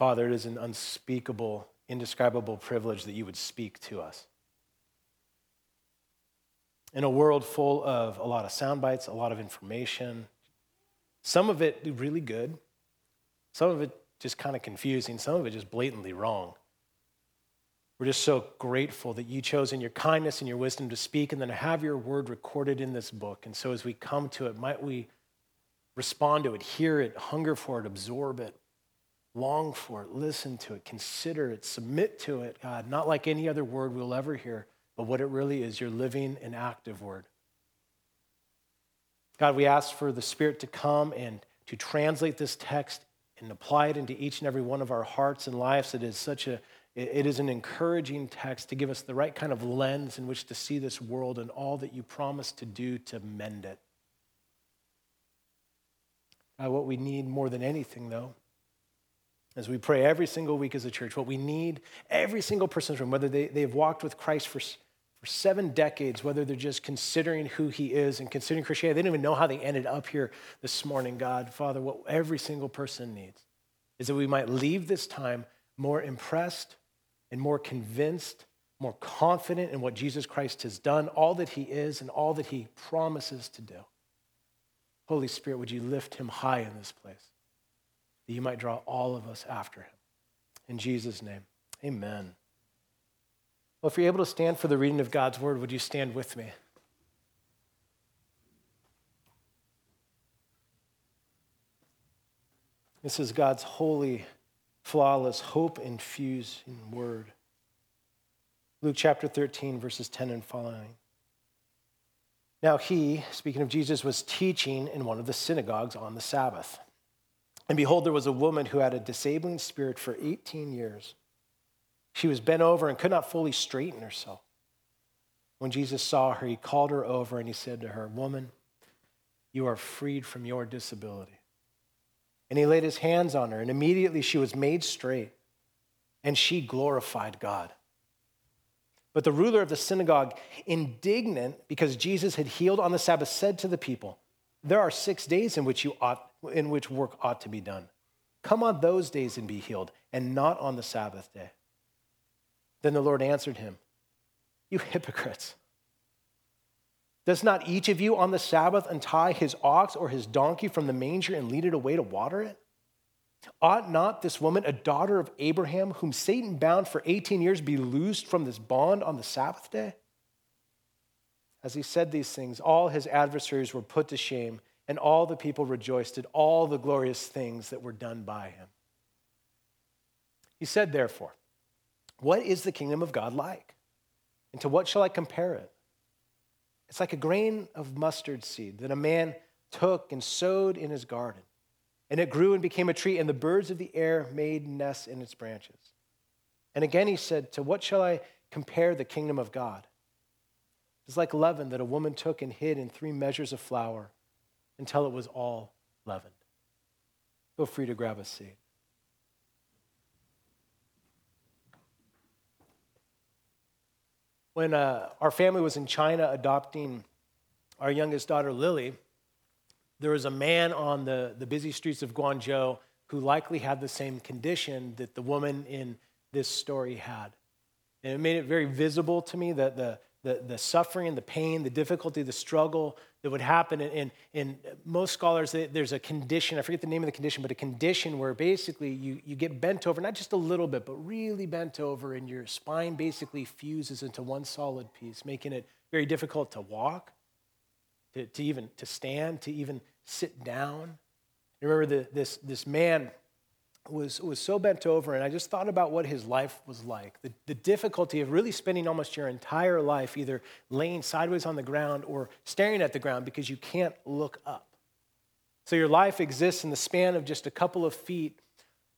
Father, it is an unspeakable, indescribable privilege that you would speak to us. In a world full of a lot of sound bites, a lot of information, some of it really good, some of it just kind of confusing, some of it just blatantly wrong. We're just so grateful that you chose in your kindness and your wisdom to speak and then have your word recorded in this book. And so as we come to it, might we respond to it, hear it, hunger for it, absorb it, long for it, listen to it, consider it, submit to it, God, not like any other word we'll ever hear, but what it really is, your living and active word. God, we ask for the Spirit to come and to translate this text and apply it into each and every one of our hearts and lives. It is an encouraging text to give us the right kind of lens in which to see this world and all that you promise to do to mend it. God, what we need more than anything, though, as we pray every single week as a church, what we need, every single person's room, whether they've walked with Christ for 7 decades, whether they're just considering who he is and considering Christianity, they don't even know how they ended up here this morning, God, Father, what every single person needs is that we might leave this time more impressed and more convinced, more confident in what Jesus Christ has done, all that he is and all that he promises to do. Holy Spirit, would you lift him high in this place, that you might draw all of us after him. In Jesus' name, amen. Well, if you're able to stand for the reading of God's word, would you stand with me? This is God's holy, flawless, hope-infusing word. Luke chapter 13, verses 10 and following. Now he, speaking of Jesus, was teaching in one of the synagogues on the Sabbath. And behold, there was a woman who had a disabling spirit for 18 years. She was bent over and could not fully straighten herself. When Jesus saw her, he called her over and he said to her, "Woman, you are freed from your disability." And he laid his hands on her, and immediately she was made straight, and she glorified God. But the ruler of the synagogue, indignant because Jesus had healed on the Sabbath, said to the people, "There are 6 days in which work ought to be done. Come on those days and be healed, and not on the Sabbath day." Then the Lord answered him, "You hypocrites! Does not each of you on the Sabbath untie his ox or his donkey from the manger and lead it away to water it? Ought not this woman, a daughter of Abraham, whom Satan bound for 18 years, be loosed from this bond on the Sabbath day?" As he said these things, all his adversaries were put to shame, and all the people rejoiced at all the glorious things that were done by him. He said, therefore, "What is the kingdom of God like? And to what shall I compare it? It's like a grain of mustard seed that a man took and sowed in his garden. And it grew and became a tree, and the birds of the air made nests in its branches." And again he said, "To what shall I compare the kingdom of God? It's like leaven that a woman took and hid in 3 measures of flour until it was all leavened." Feel free to grab a seat. When our family was in China adopting our youngest daughter, Lily, there was a man on the busy streets of Guangzhou who likely had the same condition that the woman in this story had. And it made it very visible to me that the suffering, the pain, the difficulty, the struggle that would happen. And most scholars, there's a condition, I forget the name of the condition, but a condition where basically you get bent over, not just a little bit, but really bent over, and your spine basically fuses into one solid piece, making it very difficult to walk, to stand, to even sit down. I remember this man was so bent over, and I just thought about what his life was like. The difficulty of really spending almost your entire life either laying sideways on the ground or staring at the ground because you can't look up. So your life exists in the span of just a couple of feet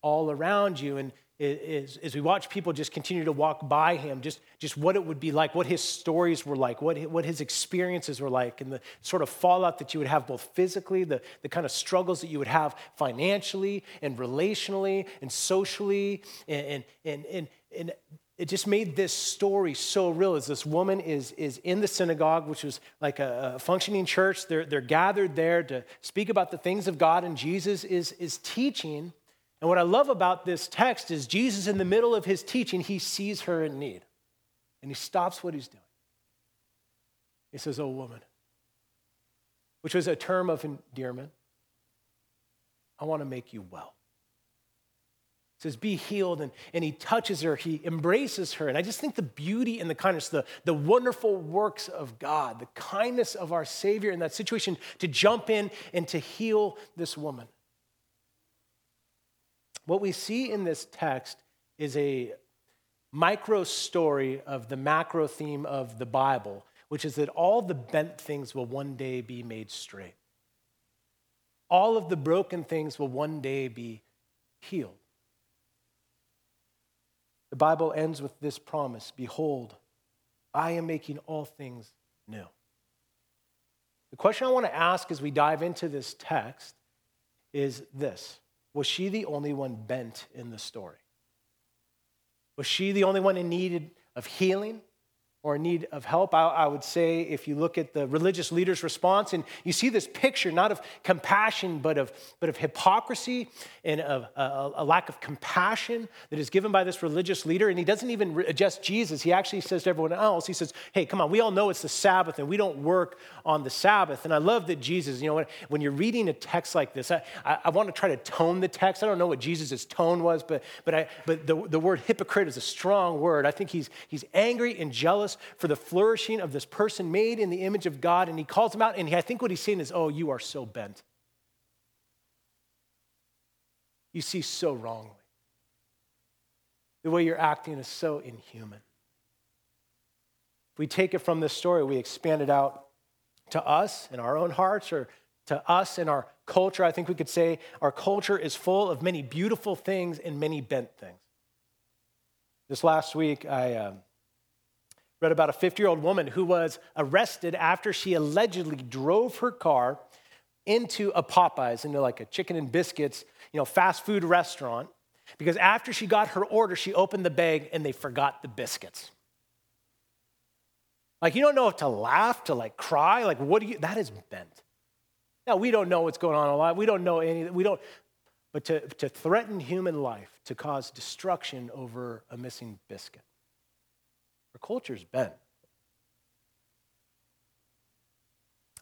all around you, and as we watch people just continue to walk by him, just what it would be like, what his stories were like, what his experiences were like, and the sort of fallout that you would have both physically, the kind of struggles that you would have financially and relationally and socially, and it just made this story so real. As this woman is in the synagogue, which was like a functioning church, they're gathered there to speak about the things of God, and Jesus is teaching. And what I love about this text is Jesus, in the middle of his teaching, he sees her in need. And he stops what he's doing. He says, "Oh, woman," which was a term of endearment. "I want to make you well." He says, "Be healed." And he touches her. He embraces her. And I just think the beauty and the kindness, the wonderful works of God, the kindness of our Savior in that situation to jump in and to heal this woman. What we see in this text is a micro story of the macro theme of the Bible, which is that all the bent things will one day be made straight. All of the broken things will one day be healed. The Bible ends with this promise: "Behold, I am making all things new." The question I want to ask as we dive into this text is this: was she the only one bent in the story? Was she the only one in need of healing or in need of help? I would say, if you look at the religious leaders' response, and you see this picture not of compassion, but of hypocrisy and of a lack of compassion that is given by this religious leader. And he doesn't even adjust Jesus. He actually says to everyone else, he says, "Hey, come on, we all know it's the Sabbath and we don't work on the Sabbath." And I love that Jesus, you know, when you're reading a text like this, I want to try to tone the text. I don't know what Jesus' tone was, but the word hypocrite is a strong word. I think he's angry and jealous for the flourishing of this person made in the image of God. And he calls him out. And I think what he's saying is, "Oh, you are so bent. You see so wrongly. The way you're acting is so inhuman." If we take it from this story, we expand it out to us in our own hearts or to us in our culture. I think we could say our culture is full of many beautiful things and many bent things. This last week, I read about a 50-year-old woman who was arrested after she allegedly drove her car into a Popeyes, into like a chicken and biscuits, you know, fast food restaurant, because after she got her order, she opened the bag and they forgot the biscuits. Like, you don't know if to laugh, to like cry, like that is bent. Now, we don't know what's going on in life. We don't know anything. But to threaten human life, to cause destruction over a missing biscuit. Our culture's bent.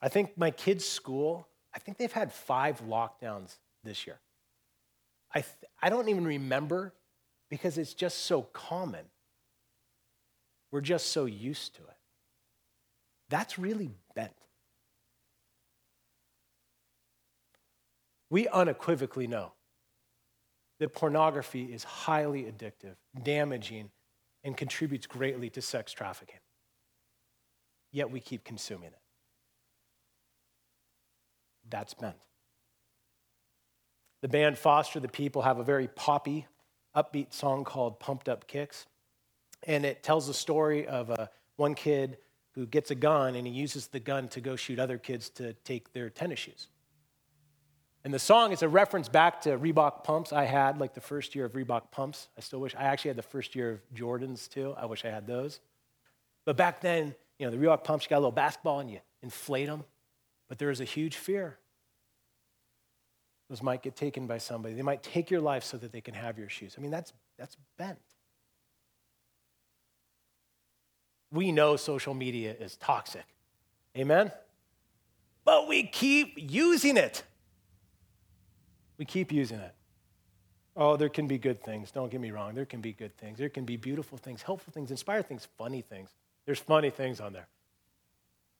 I think my kids' school, I think they've had 5 lockdowns this year. I don't even remember because it's just so common. We're just so used to it. That's really bent. We unequivocally know that pornography is highly addictive, damaging, and contributes greatly to sex trafficking. Yet we keep consuming it. That's bent. The band Foster the People have a very poppy, upbeat song called "Pumped Up Kicks." And it tells the story of one kid who gets a gun and he uses the gun to go shoot other kids to take their tennis shoes. And the song is a reference back to Reebok pumps. I had like the first year of Reebok pumps. I still wish. I actually had the first year of Jordans too. I wish I had those. But back then, you know, the Reebok pumps, you got a little basketball and you inflate them. But there is a huge fear. Those might get taken by somebody. They might take your life so that they can have your shoes. I mean, that's bent. We know social media is toxic. Amen? But we keep using it. We keep using it. Oh, there can be good things. Don't get me wrong. There can be good things. There can be beautiful things, helpful things, inspired things, funny things. There's funny things on there,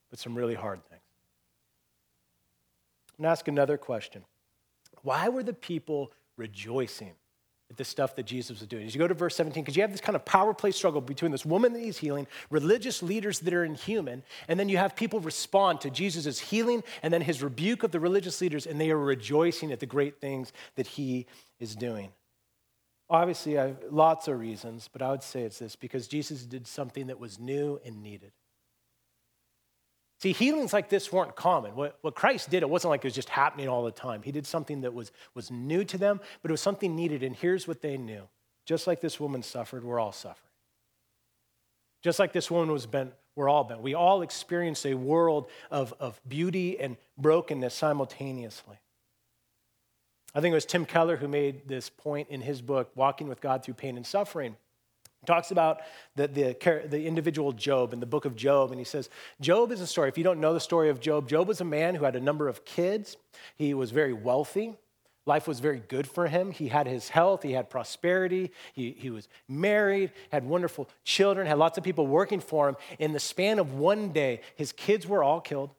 but some really hard things. I'm going to ask another question. Why were the people rejoicing at the stuff that Jesus was doing? As you go to verse 17, because you have this kind of power play struggle between this woman that he's healing, religious leaders that are inhuman, and then you have people respond to Jesus' healing and then his rebuke of the religious leaders, and they are rejoicing at the great things that he is doing. Obviously, I have lots of reasons, but I would say it's this: because Jesus did something that was new and needed. See, healings like this weren't common. What Christ did, it wasn't like it was just happening all the time. He did something that was new to them, but it was something needed, and here's what they knew. Just like this woman suffered, we're all suffering. Just like this woman was bent, we're all bent. We all experience a world of beauty and brokenness simultaneously. I think it was Tim Keller who made this point in his book, Walking with God Through Pain and Suffering. He talks about the individual Job in the book of Job, and he says, Job is a story. If you don't know the story of Job, Job was a man who had a number of kids. He was very wealthy. Life was very good for him. He had his health. He had prosperity. He was married, had wonderful children, had lots of people working for him. In the span of one day, his kids were all killed.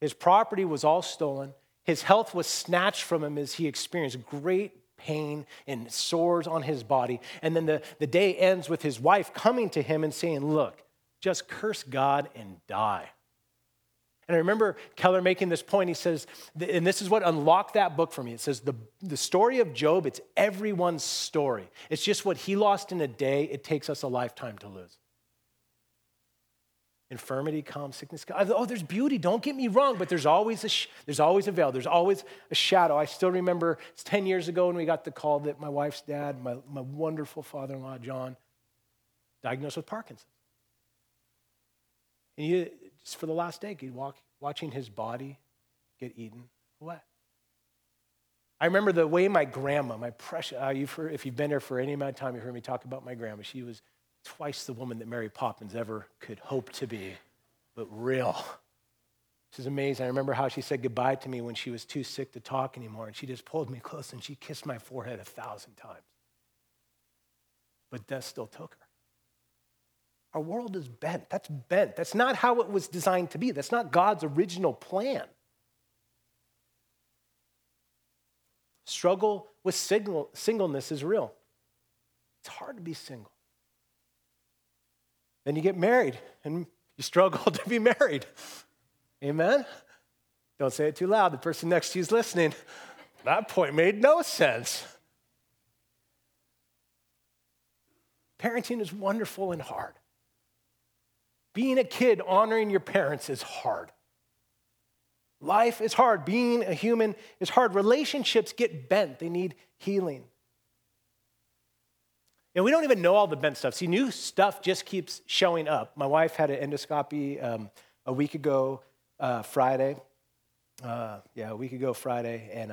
His property was all stolen. His health was snatched from him as he experienced great pain and sores on his body. And then the day ends with his wife coming to him and saying, look, just curse God and die. And I remember Keller making this point. He says, and this is what unlocked that book for me. It says, the story of Job, it's everyone's story. It's just what he lost in a day. It takes us a lifetime to lose. Infirmity comes, sickness comes. Oh, there's beauty. Don't get me wrong, but there's always a veil. There's always a shadow. I still remember it's 10 years ago when we got the call that my wife's dad, my wonderful father-in-law, John, diagnosed with Parkinson's. And you, just for the last day, he'd walk watching his body get eaten wet. I remember the way my grandma, my precious, if you've been here for any amount of time, you heard me talk about my grandma. She was twice the woman that Mary Poppins ever could hope to be, but real. This is amazing. I remember how she said goodbye to me when she was too sick to talk anymore, and she just pulled me close and she kissed my forehead 1,000 times. But death still took her. Our world is bent. That's bent. That's not how it was designed to be. That's not God's original plan. Struggle with singleness is real. It's hard to be single. Then you get married, and you struggle to be married. Amen? Don't say it too loud. The person next to you is listening. That point made no sense. Parenting is wonderful and hard. Being a kid, honoring your parents is hard. Life is hard. Being a human is hard. Relationships get bent. They need healing. And we don't even know all the bent stuff. See, new stuff just keeps showing up. My wife had an endoscopy a week ago Friday. A week ago Friday. And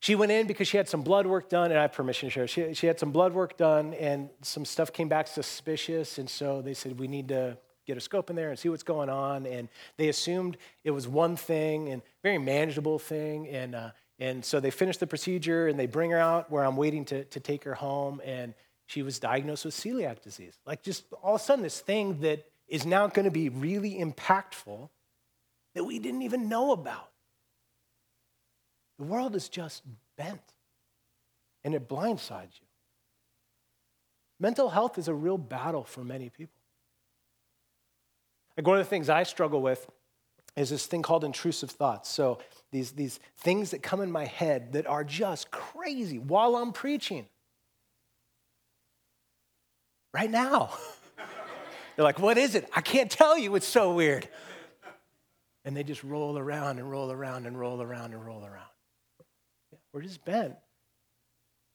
she went in because she had some blood work done, and I have permission to share. She had some blood work done, and some stuff came back suspicious. And so they said, we need to get a scope in there and see what's going on. And they assumed it was one thing, and very manageable thing. And so they finished the procedure, and they bring her out where I'm waiting to take her home. And she was diagnosed with celiac disease. Like, just all of a sudden, this thing that is now going to be really impactful that we didn't even know about. The world is just bent, and it blindsides you. Mental health is a real battle for many people. Like, one of the things I struggle with is this thing called intrusive thoughts. So these things that come in my head that are just crazy while I'm preaching. Right now. They're like, what is it? I can't tell you. It's so weird. And they just roll around and roll around and roll around and roll around. Yeah, we're just bent.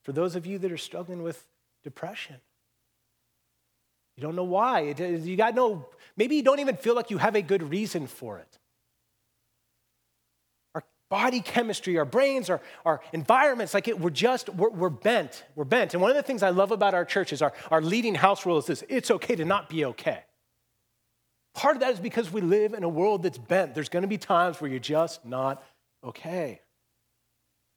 For those of you that are struggling with depression, you don't know why. Maybe you don't even feel like you have a good reason for it. Our body chemistry, our brains, our environments, we're bent. We're bent. And one of the things I love about our church is our leading house rule is this: it's okay to not be okay. Part of that is because we live in a world that's bent. There's going to be times where you're just not okay.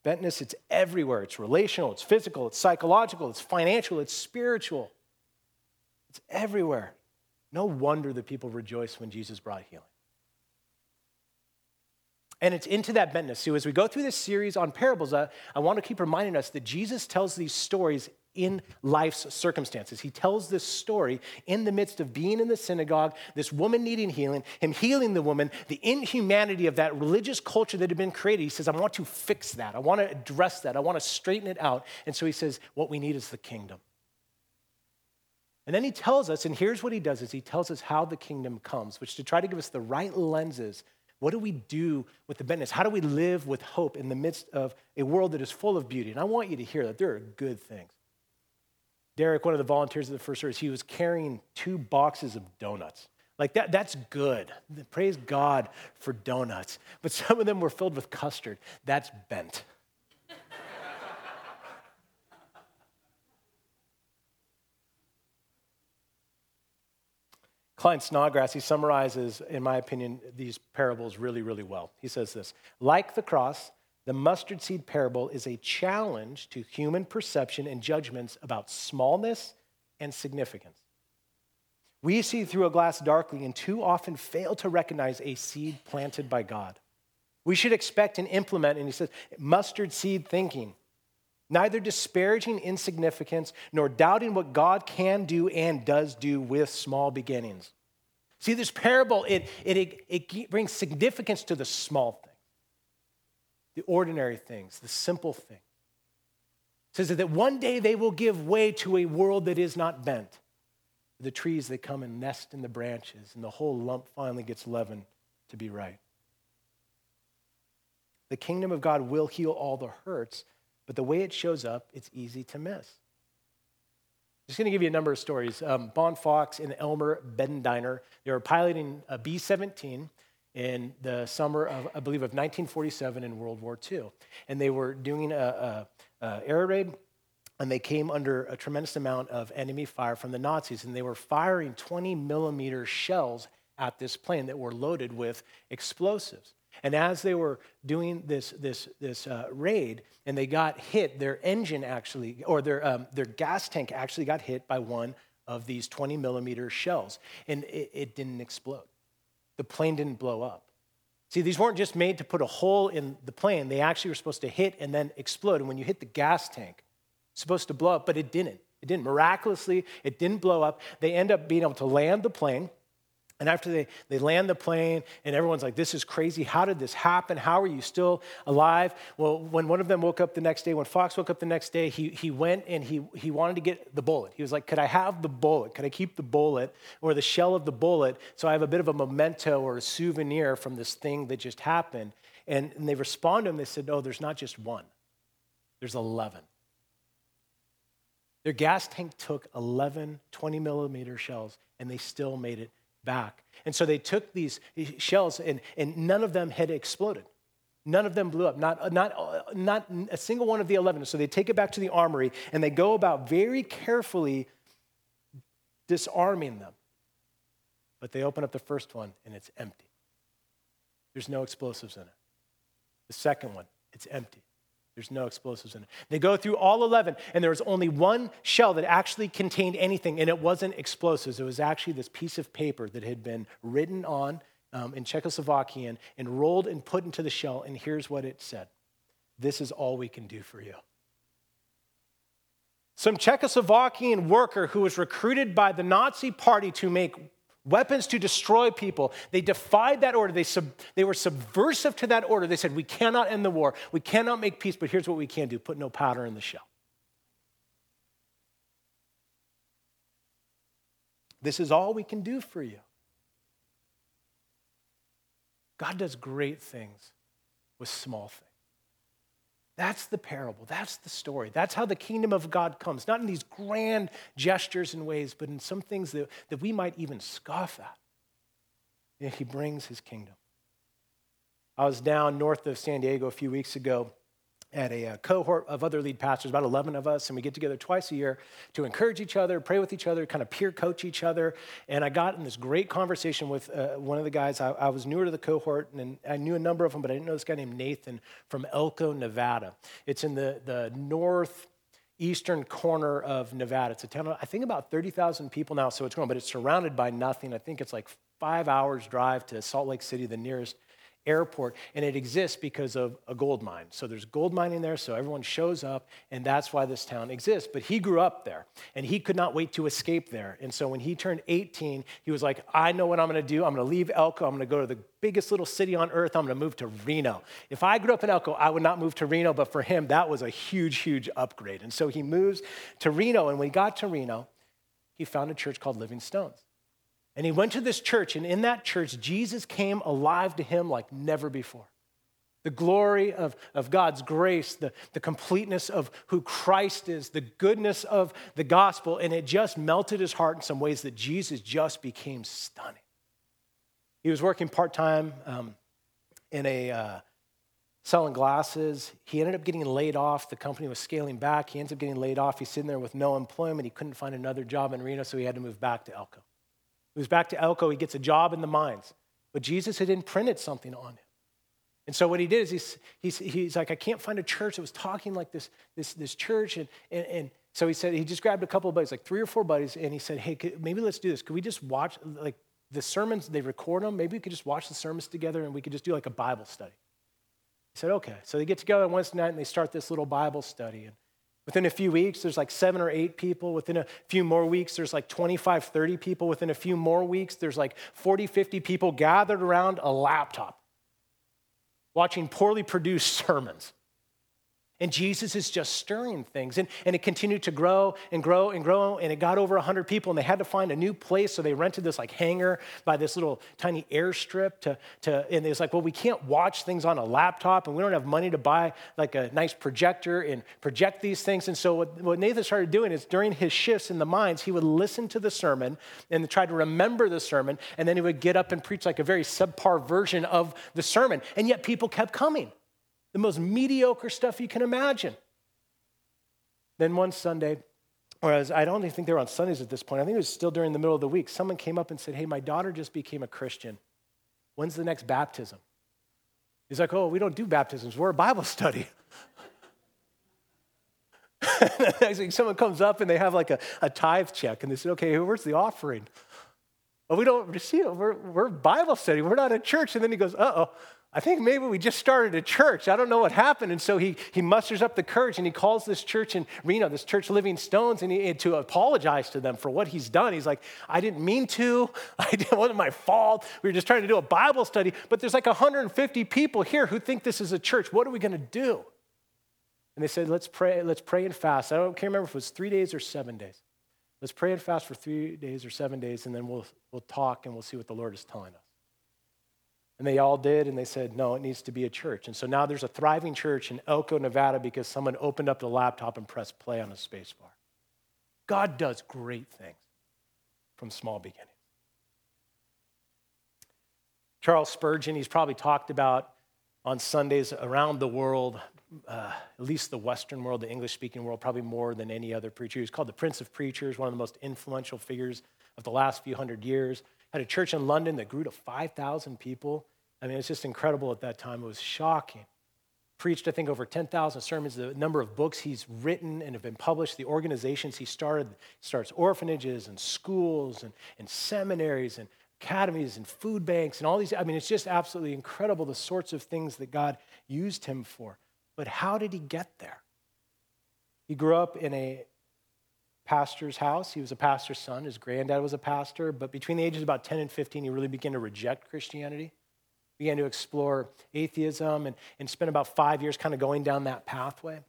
Bentness, it's everywhere. It's relational, it's physical, it's psychological, it's financial, it's spiritual. It's everywhere. No wonder the people rejoiced when Jesus brought healing. And it's into that bentness. So as we go through this series on parables, I want to keep reminding us that Jesus tells these stories in life's circumstances. He tells this story in the midst of being in the synagogue, this woman needing healing, him healing the woman, the inhumanity of that religious culture that had been created. He says, I want to fix that. I want to address that. I want to straighten it out. And so he says, what we need is the kingdom. And then he tells us, and here's what he does, is he tells us how the kingdom comes, which to try to give us the right lenses. What do we do with the bentness? How do we live with hope in the midst of a world that is full of beauty? And I want you to hear that there are good things. Derek, one of the volunteers of the first service, he was carrying 2 boxes of donuts. Like, that's good. Praise God for donuts. But some of them were filled with custard. That's bent. Klein Snodgrass, he summarizes, in my opinion, these parables really, really well. He says this: like the cross, the mustard seed parable is a challenge to human perception and judgments about smallness and significance. We see through a glass darkly and too often fail to recognize a seed planted by God. We should expect and implement, and he says, mustard seed thinking, neither disparaging insignificance nor doubting what God can do and does do with small beginnings. See, this parable, it brings significance to the small things, the ordinary things, the simple things. It says that one day they will give way to a world that is not bent. The trees that come and nest in the branches, and the whole lump finally gets leavened to be right. The kingdom of God will heal all the hurts, but the way it shows up, it's easy to miss. I'm just going to give you a number of stories. Bon Fox and Elmer Ben Diner, they were piloting a B-17 in the summer of, I believe, of 1947 in World War II. And they were doing an air raid, and they came under a tremendous amount of enemy fire from the Nazis, and they were firing 20-millimeter shells at this plane that were loaded with explosives. And as they were doing this raid, and they got hit, their engine actually, or their gas tank actually got hit by one of these 20-millimeter shells, and it didn't explode. The plane didn't blow up. See, these weren't just made to put a hole in the plane. They actually were supposed to hit and then explode. And when you hit the gas tank, it's supposed to blow up, but it didn't. It didn't. Miraculously, it didn't blow up. They end up being able to land the plane. And after they land the plane, and everyone's like, this is crazy. How did this happen? How are you still alive? Well, when one of them woke up the next day, when Fox woke up the next day, he went and he wanted to get the bullet. He was like, could I have the bullet? Could I keep the bullet or the shell of the bullet so I have a bit of a memento or a souvenir from this thing that just happened? And they responded to him. They said, no, there's not just one. There's 11. Their gas tank took 11 20-millimeter shells, and they still made it back. And so they took these shells, and none of them had exploded. None of them blew up, not a single one of the 11. So they take it back to the armory, and they go about very carefully disarming them. But they open up the first one, and it's empty. There's no explosives in it. The second one, it's empty. There's no explosives in it. They go through all 11, and there was only one shell that actually contained anything, and it wasn't explosives. It was actually this piece of paper that had been written on in Czechoslovakian and rolled and put into the shell, and here's what it said: this is all we can do for you. Some Czechoslovakian worker who was recruited by the Nazi party to make weapons to destroy people. They defied that order. They were subversive to that order. They said, we cannot end the war. We cannot make peace, but here's what we can do. Put no powder in the shell. This is all we can do for you. God does great things with small things. That's the parable. That's the story. That's how the kingdom of God comes. Not in these grand gestures and ways, but in some things that we might even scoff at. And he brings his kingdom. I was down north of San Diego a few weeks ago at a cohort of other lead pastors, about 11 of us, and we get together twice a year to encourage each other, pray with each other, kind of peer coach each other. And I got in this great conversation with one of the guys. I was newer to the cohort, and I knew a number of them, but I didn't know this guy named Nathan from Elko, Nevada. It's in the northeastern corner of Nevada. It's a town of, I think, about 30,000 people now, so it's growing, but it's surrounded by nothing. I think it's like 5 hours drive to Salt Lake City, the nearest airport, and it exists because of a gold mine. So there's gold mining there, so everyone shows up, and that's why this town exists. But he grew up there, and he could not wait to escape there. And so when he turned 18, he was like, I know what I'm going to do. I'm going to leave Elko. I'm going to go to the biggest little city on earth. I'm going to move to Reno. If I grew up in Elko, I would not move to Reno, but for him, that was a huge, huge upgrade. And so he moves to Reno, and when he got to Reno, he found a church called Living Stones. And he went to this church, and in that church, Jesus came alive to him like never before. The glory of God's grace, the completeness of who Christ is, the goodness of the gospel, and it just melted his heart in some ways that Jesus just became stunning. He was working part-time selling glasses. He ended up getting laid off. The company was scaling back. He ends up getting laid off. He's sitting there with no employment. He couldn't find another job in Reno, so he had to move back to Elko. It moves back to Elko. He gets a job in the mines. But Jesus had imprinted something on him. And so what he did is he's like, I can't find a church that was talking like this church. And so he said, he just grabbed a couple of buddies, like 3 or 4 buddies, and he said, hey, maybe let's do this. Could we just watch, like, the sermons, they record them. Maybe we could just watch the sermons together and we could just do like a Bible study. He said, okay. So they get together on Wednesday night and they start this little Bible study. And within a few weeks, there's like 7 or 8 people. Within a few more weeks, there's like 25, 30 people. Within a few more weeks, there's like 40, 50 people gathered around a laptop watching poorly produced sermons. And Jesus is just stirring things. And it continued to grow and grow and grow. And it got over 100 people. And they had to find a new place. So they rented this like hangar by this little tiny airstrip. And it was like, well, we can't watch things on a laptop. And we don't have money to buy like a nice projector and project these things. And so what Nathan started doing is during his shifts in the mines, he would listen to the sermon and try to remember the sermon. And then he would get up and preach like a very subpar version of the sermon. And yet people kept coming. The most mediocre stuff you can imagine. Then one Sunday, I don't even think they were on Sundays at this point. I think it was still during the middle of the week. Someone came up and said, hey, my daughter just became a Christian. When's the next baptism? He's like, oh, we don't do baptisms. We're a Bible study. Someone comes up and they have like a tithe check. And they said, okay, where's the offering? Well, we don't receive it. We're a Bible study. We're not a church. And then he goes, uh-oh. I think maybe we just started a church. I don't know what happened. And so he musters up the courage and he calls this church in Reno, this church Living Stones, and to apologize to them for what he's done. He's like, I didn't mean to. It wasn't my fault. We were just trying to do a Bible study. But there's like 150 people here who think this is a church. What are we going to do? And they said, let's pray and fast. I can't remember if it was 3 days or 7 days. Let's pray and fast for 3 days or 7 days, and then we'll talk and we'll see what the Lord is telling us. And they all did, and they said, no, it needs to be a church. And so now there's a thriving church in Elko, Nevada, because someone opened up the laptop and pressed play on a space bar. God does great things from small beginnings. Charles Spurgeon, he's probably talked about on Sundays around the world, at least the Western world, the English-speaking world, probably more than any other preacher. He's called the Prince of Preachers, one of the most influential figures of the last few hundred years. Had a church in London that grew to 5,000 people. I mean, it's just incredible at that time. It was shocking. Preached, I think, over 10,000 sermons. The number of books he's written and have been published, the organizations he started. He starts orphanages and schools and seminaries and academies and food banks and all these. I mean, it's just absolutely incredible the sorts of things that God used him for. But how did he get there? He grew up in a pastor's house. He was a pastor's son. His granddad was a pastor. But between the ages of about 10 and 15, he really began to reject Christianity, began to explore atheism, and spent about 5 years kind of going down that pathway.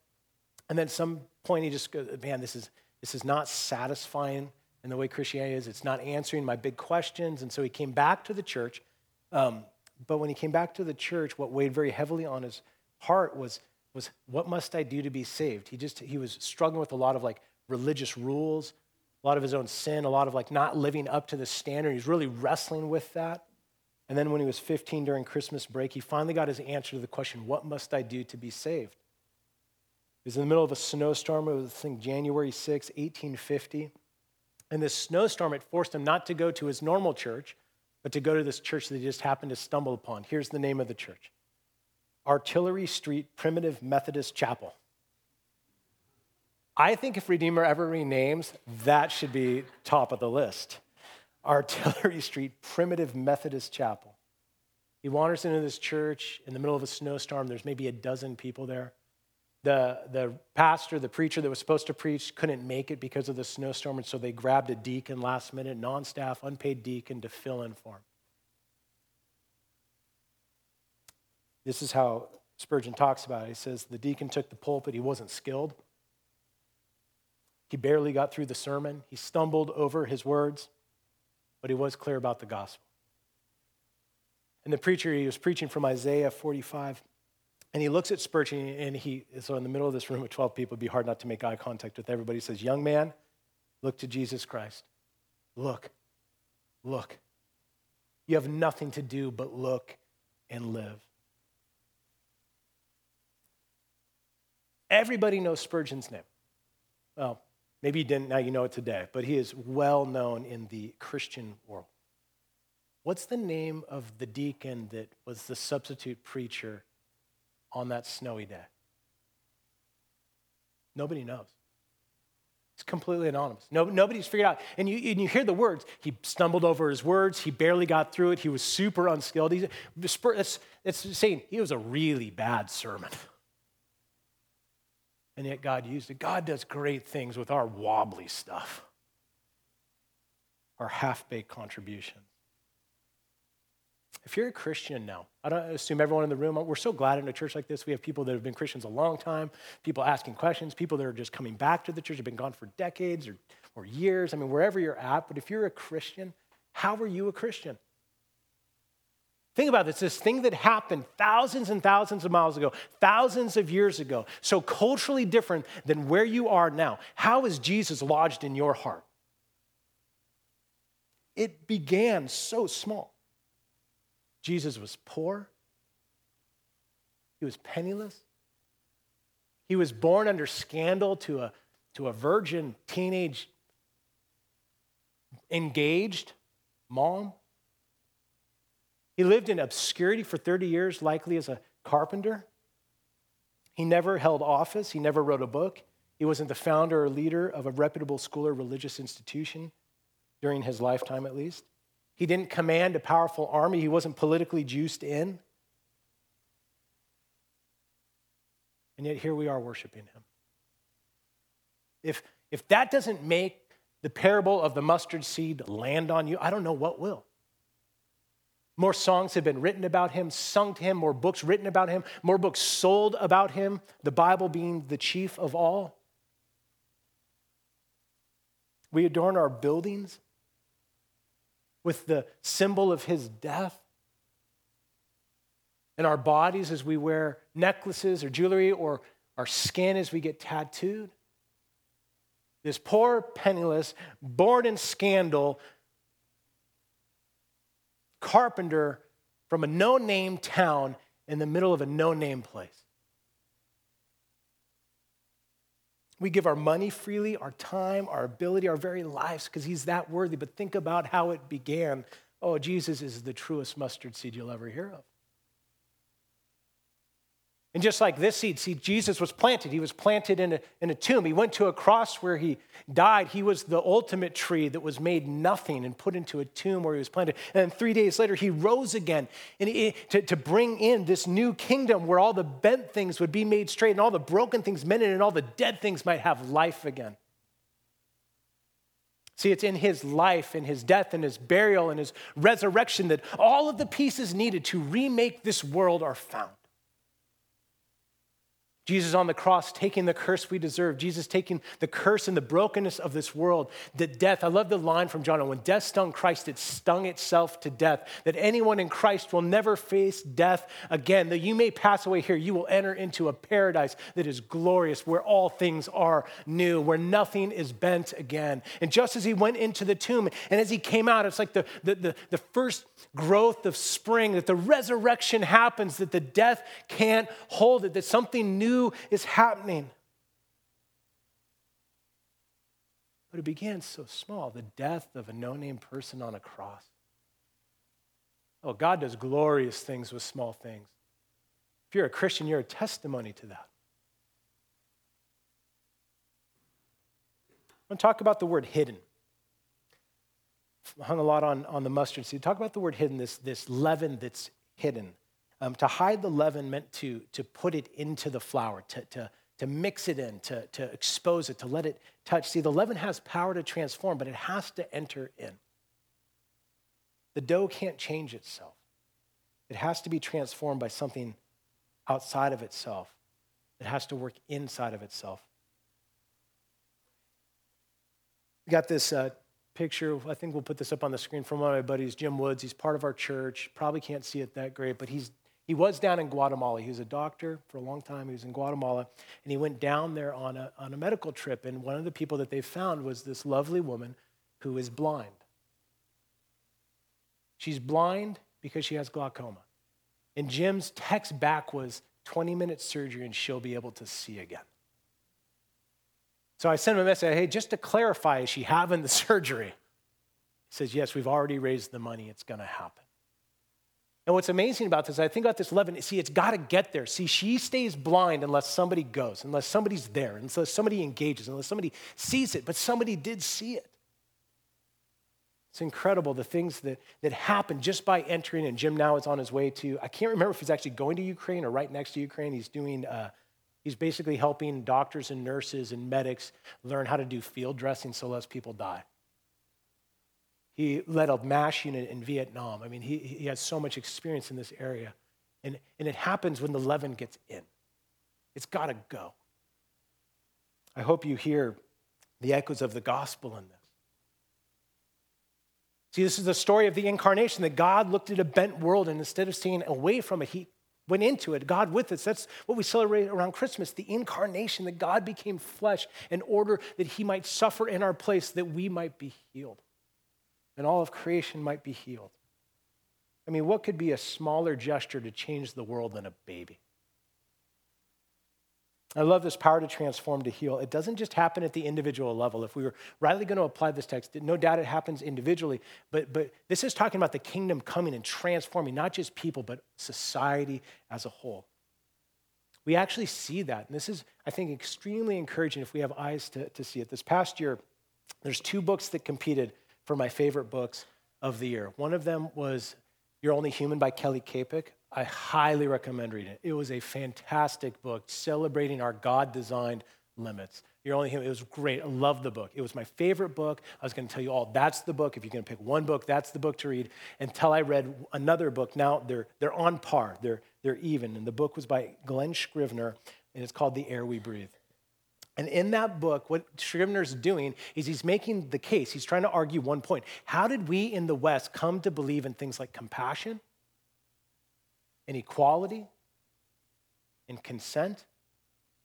And then at some point, he just goes, man, this is not satisfying in the way Christianity is. It's not answering my big questions. And so he came back to the church. But when he came back to the church, what weighed very heavily on his heart was what must I do to be saved? He was struggling with a lot of like religious rules, a lot of his own sin, a lot of like not living up to the standard. He's really wrestling with that. And then when he was 15 during Christmas break, he finally got his answer to the question, what must I do to be saved? It was in the middle of a snowstorm. It was, I think, January 6, 1850. And this snowstorm, it forced him not to go to his normal church, but to go to this church that he just happened to stumble upon. Here's the name of the church. Artillery Street Primitive Methodist Chapel. I think if Redeemer ever renames, that should be top of the list. Artillery Street Primitive Methodist Chapel. He wanders into this church in the middle of a snowstorm. There's maybe a dozen people there. The pastor, the preacher that was supposed to preach couldn't make it because of the snowstorm, and so they grabbed a deacon last minute, non-staff, unpaid deacon to fill in for him. This is how Spurgeon talks about it. He says, the deacon took the pulpit. He wasn't skilled. He barely got through the sermon. He stumbled over his words, but he was clear about the gospel. And the preacher, he was preaching from Isaiah 45, and he looks at Spurgeon, and so in the middle of this room with 12 people, it'd be hard not to make eye contact with everybody. He says, young man, look to Jesus Christ. Look. You have nothing to do but look and live. Everybody knows Spurgeon's name. Well, maybe you didn't, now you know it today, but he is well known in the Christian world. What's the name of the deacon that was the substitute preacher on that snowy day? Nobody knows. It's completely anonymous. Nobody's figured out. And you hear the words. He stumbled over his words. He barely got through it. He was super unskilled. It's saying he was a really bad sermon. And yet God used it. God does great things with our wobbly stuff, our half-baked contributions. If you're a Christian now, I don't assume everyone in the room, we're so glad in a church like this, we have people that have been Christians a long time, people asking questions, people that are just coming back to the church, have been gone for decades or years, I mean, wherever you're at. But if you're a Christian, how are you a Christian? Think about this, this thing that happened thousands and thousands of miles ago, thousands of years ago, so culturally different than where you are now. How is Jesus lodged in your heart? It began so small. Jesus was poor. He was penniless. He was born under scandal to a virgin, teenage, engaged mom. He lived in obscurity for 30 years, likely as a carpenter. He never held office. He never wrote a book. He wasn't the founder or leader of a reputable school or religious institution during his lifetime, at least. He didn't command a powerful army. He wasn't politically juiced in. And yet here we are worshiping him. If that doesn't make the parable of the mustard seed land on you, I don't know what will. More songs have been written about him, sung to him, more books written about him, more books sold about him, the Bible being the chief of all. We adorn our buildings with the symbol of his death. And our bodies as we wear necklaces or jewelry, or our skin as we get tattooed. This poor, penniless, born in scandal, carpenter from a no-name town in the middle of a no-name place. We give our money freely, our time, our ability, our very lives, because he's that worthy. But think about how it began. Oh, Jesus is the truest mustard seed you'll ever hear of. And just like this seed, see, Jesus was planted. He was planted in a tomb. He went to a cross where he died. He was the ultimate tree that was made nothing and put into a tomb where he was planted. And then 3 days later, he rose again and to bring in this new kingdom where all the bent things would be made straight and all the broken things mended and all the dead things might have life again. See, it's in his life, in his death, in his burial, in his resurrection that all of the pieces needed to remake this world are found. Jesus on the cross taking the curse we deserve. Jesus taking the curse and the brokenness of this world. That death, I love the line from John, when death stung Christ, it stung itself to death. That anyone in Christ will never face death again. Though you may pass away here, you will enter into a paradise that is glorious, where all things are new, where nothing is bent again. And just as he went into the tomb, and as he came out, it's like the first growth of spring, that the resurrection happens, that the death can't hold it, that something new is happening. But it began so small, the death of a no-name person on a cross. Oh, God does glorious things with small things. If you're a Christian, you're a testimony to that. I'm going to talk about the word hidden. I hung a lot on the mustard seed. Talk about the word hidden, this leaven that's hidden. To hide the leaven meant to put it into the flour, to mix it in, to expose it, to let it touch. See, the leaven has power to transform, but it has to enter in. The dough can't change itself. It has to be transformed by something outside of itself. It has to work inside of itself. We got this picture, I think we'll put this up on the screen, from one of my buddies, Jim Woods. He's part of our church. Probably can't see it that great, but he was down in Guatemala. He was a doctor for a long time. He was in Guatemala, and he went down there on a medical trip, and one of the people that they found was this lovely woman who is blind. She's blind because she has glaucoma. And Jim's text back was 20-minute surgery, and she'll be able to see again. So I sent him a message, hey, just to clarify, is she having the surgery? says, yes, we've already raised the money. It's going to happen. And what's amazing about this, I think about this leaven, see, it's got to get there. See, she stays blind unless somebody goes, unless somebody's there, unless somebody engages, unless somebody sees it. But somebody did see it. It's incredible, the things that happen just by entering. And Jim now is on his way to, I can't remember if he's actually going to Ukraine or right next to Ukraine. He's doing, he's basically helping doctors and nurses and medics learn how to do field dressing so less people die. He led a MASH unit in Vietnam. I mean, he has so much experience in this area. And it happens when the leaven gets in. It's got to go. I hope you hear the echoes of the gospel in this. See, this is the story of the incarnation, that God looked at a bent world, and instead of staying away from it, he went into it, God with us. That's what we celebrate around Christmas, the incarnation, that God became flesh in order that he might suffer in our place, that we might be healed, and all of creation might be healed. I mean, what could be a smaller gesture to change the world than a baby? I love this power to transform, to heal. It doesn't just happen at the individual level. If we were rightly going to apply this text, no doubt it happens individually, but this is talking about the kingdom coming and transforming, not just people, but society as a whole. We actually see that, and this is, I think, extremely encouraging if we have eyes to see it. This past year, there's two books that competed for my favorite books of the year. One of them was You're Only Human by Kelly Kapic. I highly recommend reading it. It was a fantastic book celebrating our God-designed limits. You're Only Human. It was great. I love the book. It was my favorite book. I was going to tell you all, that's the book. If you're going to pick one book, that's the book to read. Until I read another book. Now they're on par. They're even. And the book was by Glenn Scrivener, and it's called The Air We Breathe. And in that book, what Scrivener's doing is he's making the case. He's trying to argue one point. How did we in the West come to believe in things like compassion, inequality, and consent?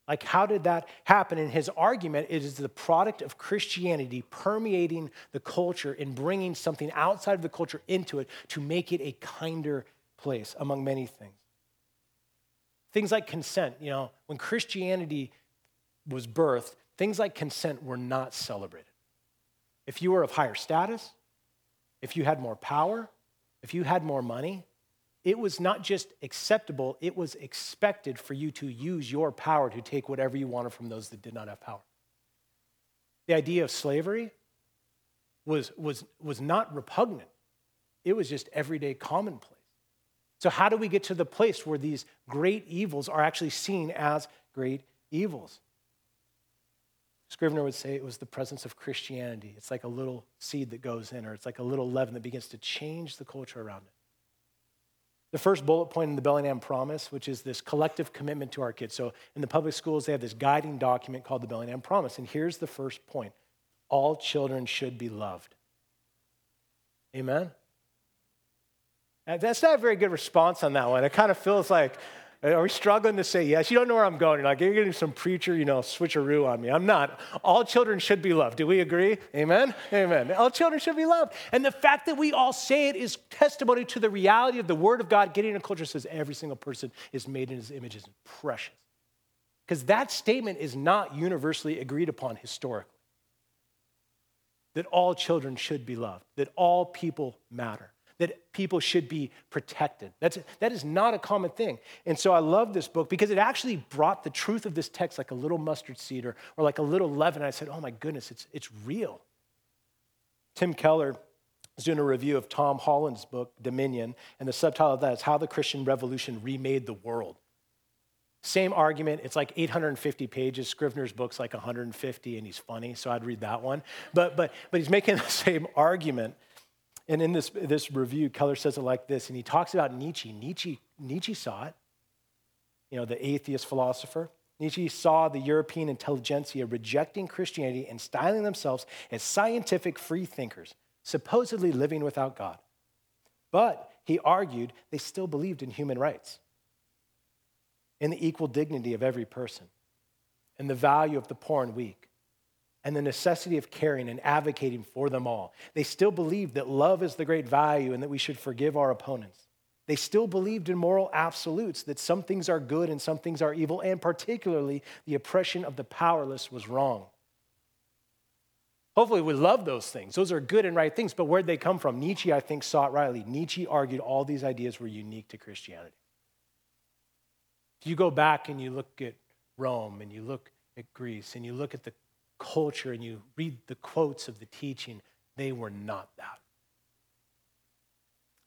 Like, how did that happen? In his argument, it is the product of Christianity permeating the culture and bringing something outside of the culture into it to make it a kinder place, among many things. Things like consent, you know, when Christianity was birthed, things like consent were not celebrated. If you were of higher status, if you had more power, if you had more money, it was not just acceptable, it was expected for you to use your power to take whatever you wanted from those that did not have power. The idea of slavery was not repugnant. It was just everyday commonplace. So how do we get to the place where these great evils are actually seen as great evils? Scrivener would say it was the presence of Christianity. It's like a little seed that goes in, or it's like a little leaven that begins to change the culture around it. The first bullet point in the Bellingham Promise, which is this collective commitment to our kids. So in the public schools, they have this guiding document called the Bellingham Promise. And here's the first point. All children should be loved. Amen? That's not a very good response on that one. It kind of feels like, are we struggling to say yes? You don't know where I'm going. You're like, you're getting some preacher, you know, switcheroo on me. I'm not. All children should be loved. Do we agree? Amen? Amen. All children should be loved. And the fact that we all say it is testimony to the reality of the Word of God getting in a culture that says every single person is made in his image is precious. Because that statement is not universally agreed upon historically. That all children should be loved. That all people matter. That people should be protected. That is not a common thing. And so I love this book because it actually brought the truth of this text like a little mustard seed or like a little leaven. I said, oh my goodness, it's real. Tim Keller is doing a review of Tom Holland's book, Dominion, and the subtitle of that is How the Christian Revolution Remade the World. Same argument. It's like 850 pages. Scrivener's book's like 150, and he's funny, so I'd read that one. But he's making the same argument. And in this review, Keller says it like this, and he talks about Nietzsche. Nietzsche saw it, you know, the atheist philosopher. Nietzsche saw the European intelligentsia rejecting Christianity and styling themselves as scientific free thinkers, supposedly living without God. But, he argued, they still believed in human rights, in the equal dignity of every person, and the value of the poor and weak, and the necessity of caring and advocating for them all. They still believed that love is the great value and that we should forgive our opponents. They still believed in moral absolutes, that some things are good and some things are evil, and particularly the oppression of the powerless was wrong. Hopefully we love those things. Those are good and right things, but where'd they come from? Nietzsche, I think, saw it rightly. Nietzsche argued all these ideas were unique to Christianity. You go back and you look at Rome and you look at Greece and you look at the culture and you read the quotes of the teaching, they were not that.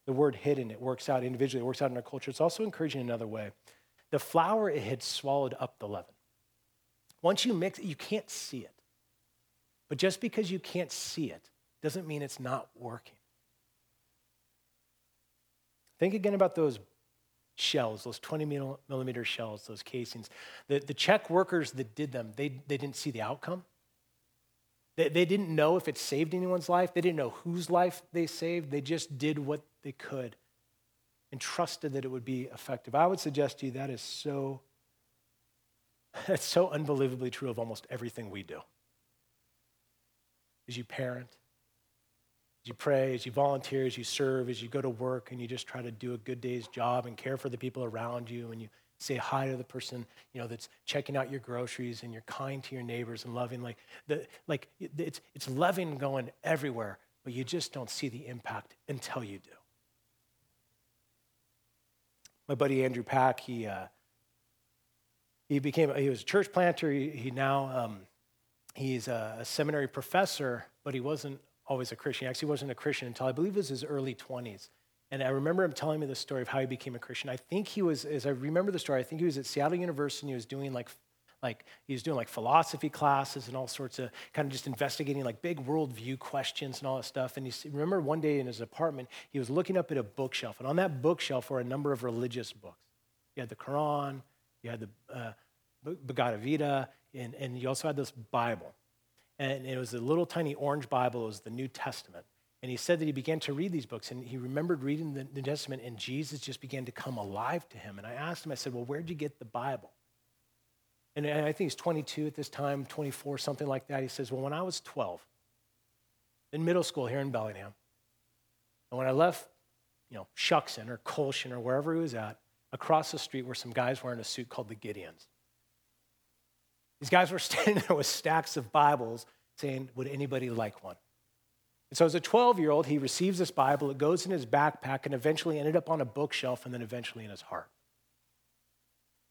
The word hidden, it works out individually, it works out in our culture. It's also encouraging in another way. The flour, it had swallowed up the leaven. Once you mix it, you can't see it. But just because you can't see it doesn't mean it's not working. Think again about those shells, those 20-millimeter shells, those casings. The Czech workers that did them, they didn't see the outcome. They didn't know if it saved anyone's life. They didn't know whose life they saved. They just did what they could and trusted that it would be effective. I would suggest to you that is so, that's so unbelievably true of almost everything we do. As you parent, as you pray, as you volunteer, as you serve, as you go to work and you just try to do a good day's job and care for the people around you and you say hi to the person, you know, that's checking out your groceries, and you're kind to your neighbors and loving. Like it's loving going everywhere, but you just don't see the impact until you do. My buddy Andrew Pack, he was a church planter. He now he's a seminary professor, but he wasn't always a Christian. He actually wasn't a Christian until I believe it was his early 20s. And I remember him telling me the story of how he became a Christian. I think he was, as I remember the story, I think he was at Seattle University and he was doing like philosophy classes and all sorts of kind of just investigating like big worldview questions and all that stuff. And he remember one day in his apartment, he was looking up at a bookshelf, and on that bookshelf were a number of religious books. You had the Quran, you had the Bhagavad Gita, and you also had this Bible. And it was a little tiny orange Bible. It was the New Testament. And he said that he began to read these books, and he remembered reading the New Testament, and Jesus just began to come alive to him. And I asked him, I said, well, where'd you get the Bible? And I think he's 22 at this time, 24, something like that. He says, well, when I was 12, in middle school here in Bellingham, and when I left, you know, Shuckson or Colshan or wherever he was at, across the street were some guys wearing a suit called the Gideons. These guys were standing there with stacks of Bibles saying, would anybody like one? And so as a 12-year-old, he receives this Bible, it goes in his backpack, and eventually ended up on a bookshelf and then eventually in his heart.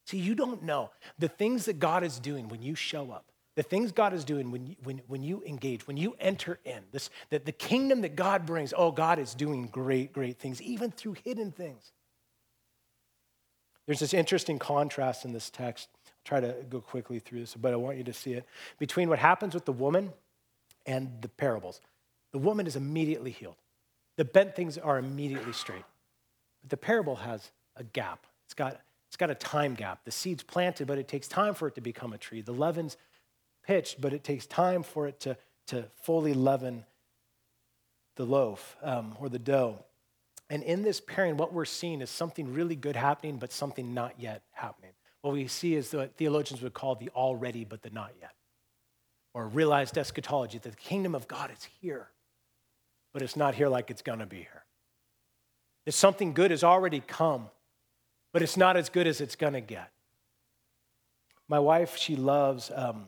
See, you don't know the things that God is doing when you show up, the things God is doing when you engage, when you enter in, that the kingdom that God brings, oh, God is doing great, great things, even through hidden things. There's this interesting contrast in this text. I'll try to go quickly through this, but I want you to see it. Between what happens with the woman and the parables. The woman is immediately healed. The bent things are immediately straight. But the parable has a gap. It's got a time gap. The seed's planted, but it takes time for it to become a tree. The leaven's pitched, but it takes time for it to fully leaven the loaf or the dough. And in this pairing, what we're seeing is something really good happening, but something not yet happening. What we see is what theologians would call the already, but the not yet, or realized eschatology, that the kingdom of God is here. But it's not here like it's gonna be here. There's something good has already come, but it's not as good as it's gonna get. My wife, she loves the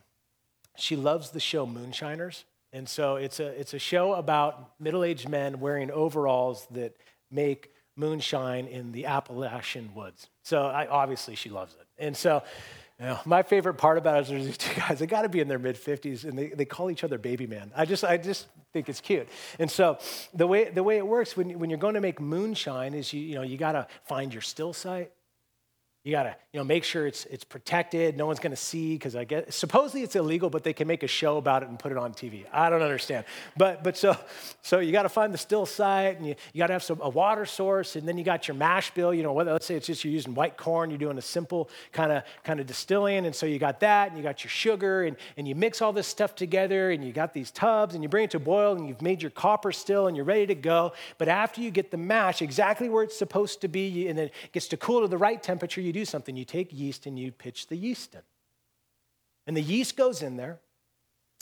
show Moonshiners, and so it's a show about middle-aged men wearing overalls that make moonshine in the Appalachian woods. So obviously she loves it, and so. Yeah, my favorite part about it is there's these two guys. They got to be in their mid-50s, and they call each other baby man. I just think it's cute. And so the way it works when you're going to make moonshine is you got to find your still site. You got to make sure it's protected. No one's going to see, because I guess supposedly it's illegal, but they can make a show about it and put it on TV. I don't understand. But so you got to find the still site, and you got to have a water source, and then you got your mash bill. Whether let's say it's just you're using white corn, you're doing a simple kind of distilling, and so you got that, and you got your sugar, and you mix all this stuff together, and you got these tubs, and you bring it to a boil, and you've made your copper still, and you're ready to go. But after you get the mash exactly where it's supposed to be, and then it gets to cool to the right temperature, you do something. You take yeast and you pitch the yeast in. And the yeast goes in there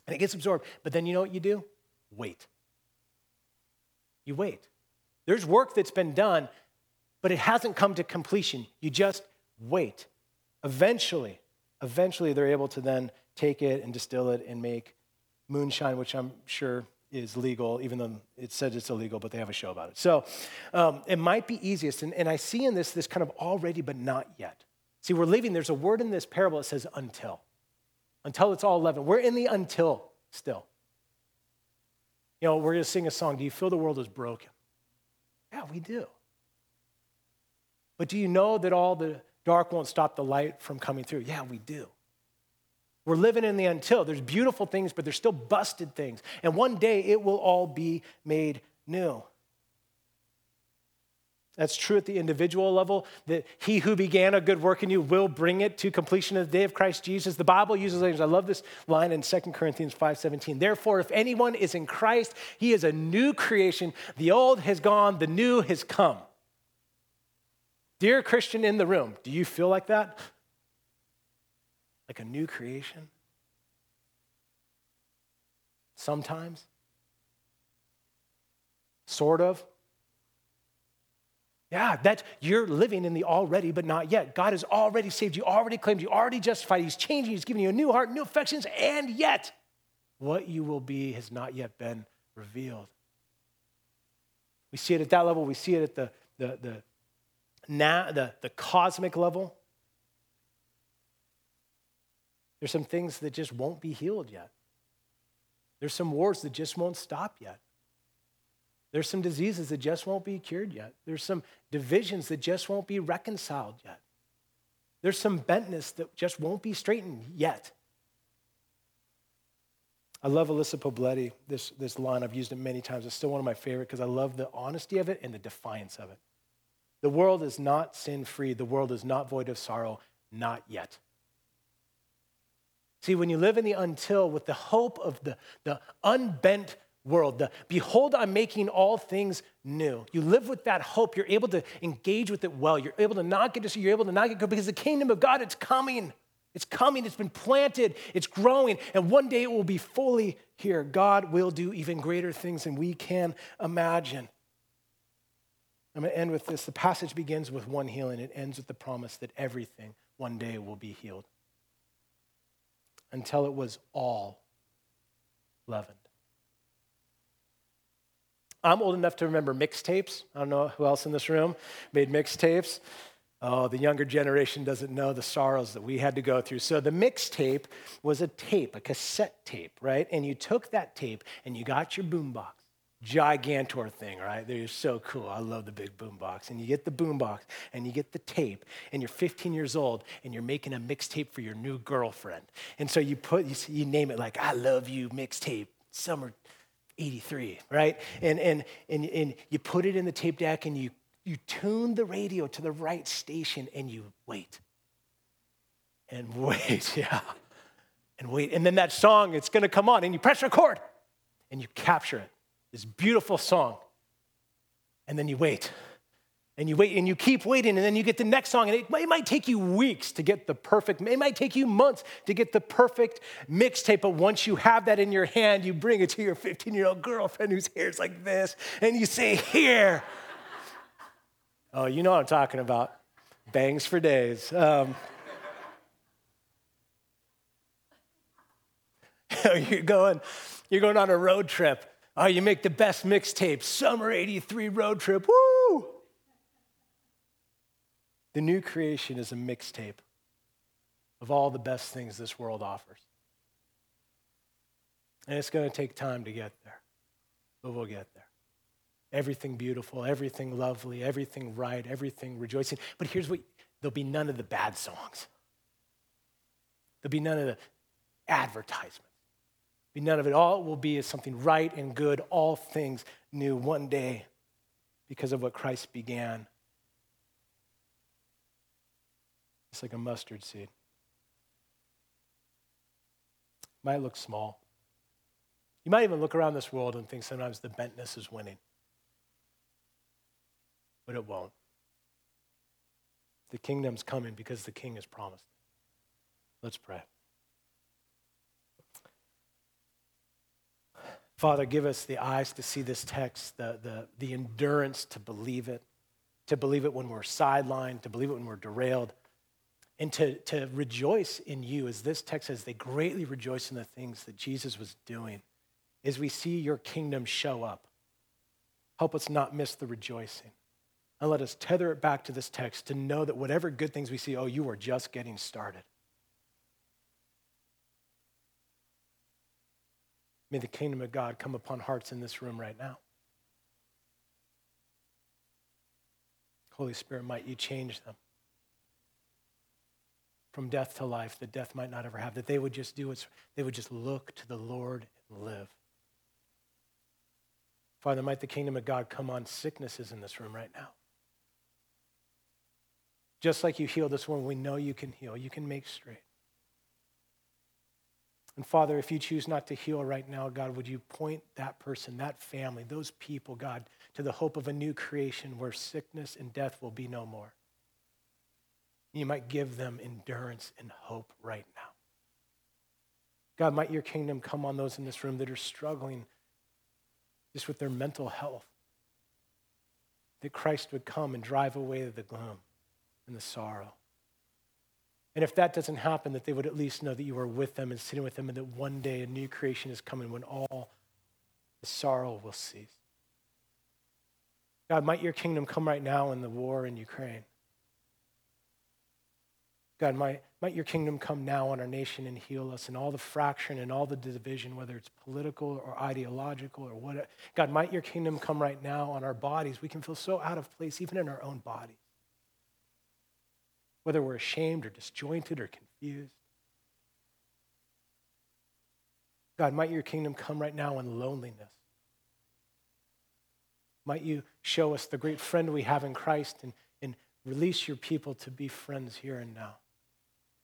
and it gets absorbed. But then you know what you do? Wait. You wait. There's work that's been done, but it hasn't come to completion. You just wait. Eventually they're able to then take it and distill it and make moonshine, which I'm sure is legal, even though it says it's illegal, but they have a show about it. So it might be easiest, and I see in this kind of already but not yet. See, we're leaving. There's a word in this parable that says until. Until it's all 11. We're in the until still. You know, we're going to sing a song. Do you feel the world is broken? Yeah, we do. But do you know that all the dark won't stop the light from coming through? Yeah, we do. We're living in the until. There's beautiful things, but there's still busted things. And one day it will all be made new. That's true at the individual level, that he who began a good work in you will bring it to completion of the day of Christ Jesus. The Bible uses language. I love this line in 2 Corinthians 5:17. Therefore, if anyone is in Christ, he is a new creation. The old has gone, the new has come. Dear Christian in the room, do you feel like that? Like a new creation? Sometimes? Sort of? Yeah, that's, you're living in the already but not yet. God has already saved you, already claimed you, already justified. He's changing, he's giving you a new heart, new affections, and yet what you will be has not yet been revealed. We see it at that level. We see it at the cosmic level. There's some things that just won't be healed yet. There's some wars that just won't stop yet. There's some diseases that just won't be cured yet. There's some divisions that just won't be reconciled yet. There's some bentness that just won't be straightened yet. I love Alyssa Pobletti, this line. I've used it many times. It's still one of my favorite because I love the honesty of it and the defiance of it. The world is not sin-free. The world is not void of sorrow, not yet. See, when you live in the until with the hope of the unbent world, the behold, I'm making all things new. You live with that hope. You're able to engage with it well. You're able to not get discouraged. You're able to not get good because the kingdom of God, it's coming. It's coming. It's been planted. It's growing. And one day it will be fully here. God will do even greater things than we can imagine. I'm going to end with this. The passage begins with one healing. It ends with the promise that everything one day will be healed. Until it was all leavened. I'm old enough to remember mixtapes. I don't know who else in this room made mixtapes. Oh, the younger generation doesn't know the sorrows that we had to go through. So the mixtape was a tape, a cassette tape, right? And you took that tape and you got your boombox. Gigantor thing, right? They're so cool. I love the big boombox. And you get the boombox and you get the tape and you're 15 years old and you're making a mixtape for your new girlfriend. And so you name it like, I Love You Mixtape, Summer 83, right? And you put it in the tape deck and you tune the radio to the right station and you wait. And wait, yeah. And wait. And then that song, it's going to come on and you press record and you capture it. This beautiful song. And then you wait. And you wait and you keep waiting and then you get the next song. And it might take you weeks to get the perfect, it might take you months to get the perfect mixtape. But once you have that in your hand, you bring it to your 15-year-old girlfriend whose hair's like this. And you say, here. Oh, you know what I'm talking about. Bangs for days. You're going on a road trip. Oh, you make the best mixtape, Summer 83 road trip, woo! The new creation is a mixtape of all the best things this world offers. And it's going to take time to get there, but we'll get there. Everything beautiful, everything lovely, everything right, everything rejoicing. But here's what, there'll be none of the bad songs. There'll be none of the advertisements. None of it. All it will be is something right and good, all things new one day because of what Christ began. It's like a mustard seed. Might look small. You might even look around this world and think sometimes the bentness is winning. But it won't. The kingdom's coming because the king has promised. Let's pray. Father, give us the eyes to see this text, the endurance to believe it when we're sidelined, to believe it when we're derailed. and to rejoice in you, as this text says, they greatly rejoice in the things that Jesus was doing. As we see your kingdom show up, help us not miss the rejoicing. And let us tether it back to this text to know that whatever good things we see, oh, you are just getting started. May the kingdom of God come upon hearts in this room right now. Holy Spirit, might you change them from death to life that death might not ever have, that they would just do what's, they would just look to the Lord and live. Father, might the kingdom of God come on sicknesses in this room right now. Just like you healed this woman, we know you can heal. You can make straight. And Father, if you choose not to heal right now, God, would you point that person, that family, those people, God, to the hope of a new creation where sickness and death will be no more. You might give them endurance and hope right now. God, might your kingdom come on those in this room that are struggling just with their mental health, that Christ would come and drive away the gloom and the sorrow. And if that doesn't happen, that they would at least know that you are with them and sitting with them, and that one day a new creation is coming when all the sorrow will cease. God, might your kingdom come right now in the war in Ukraine. God, might your kingdom come now on our nation and heal us and all the fracturing and all the division, whether it's political or ideological or whatever. God, might your kingdom come right now on our bodies. We can feel so out of place, even in our own bodies. Whether we're ashamed or disjointed or confused. God, might your kingdom come right now in loneliness. Might you show us the great friend we have in Christ and release your people to be friends here and now.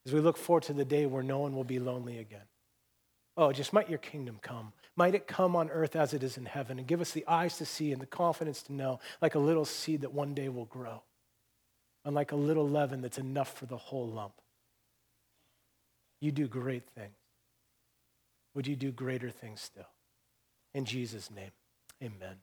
As we look forward to the day where no one will be lonely again. Oh, just might your kingdom come. Might it come on earth as it is in heaven, and give us the eyes to see and the confidence to know, like a little seed that one day will grow, and like a little leaven that's enough for the whole lump. You do great things. Would you do greater things still? In Jesus' name, amen.